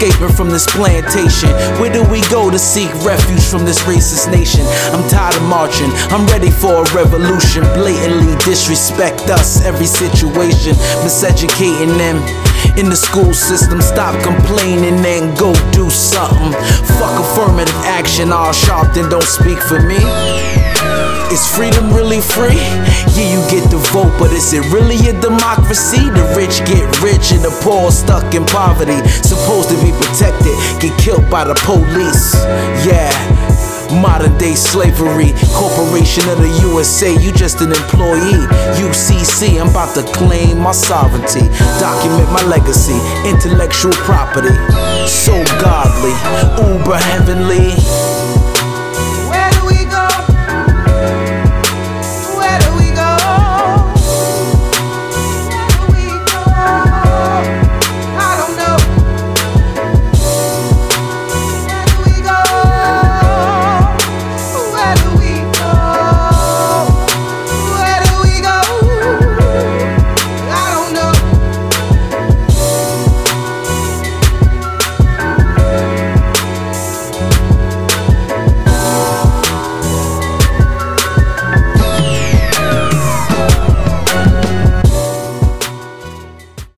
escaping from this plantation. Where do we go to seek refuge from this racist nation? I'm tired of marching, I'm ready for a revolution. Blatantly disrespect us, every situation. Miseducating them in the school system. Stop complaining and go do something. Fuck affirmative action, all Sharpton don't speak for me. Is freedom really free? Yeah, you get to vote, but is it really a democracy? The rich get rich and the poor stuck in poverty, supposed to be protected, get killed by the police. Yeah, modern day slavery, corporation of the USA, you just an employee. UCC, I'm about to claim my sovereignty, document my legacy, intellectual property, so godly, uber heavenly.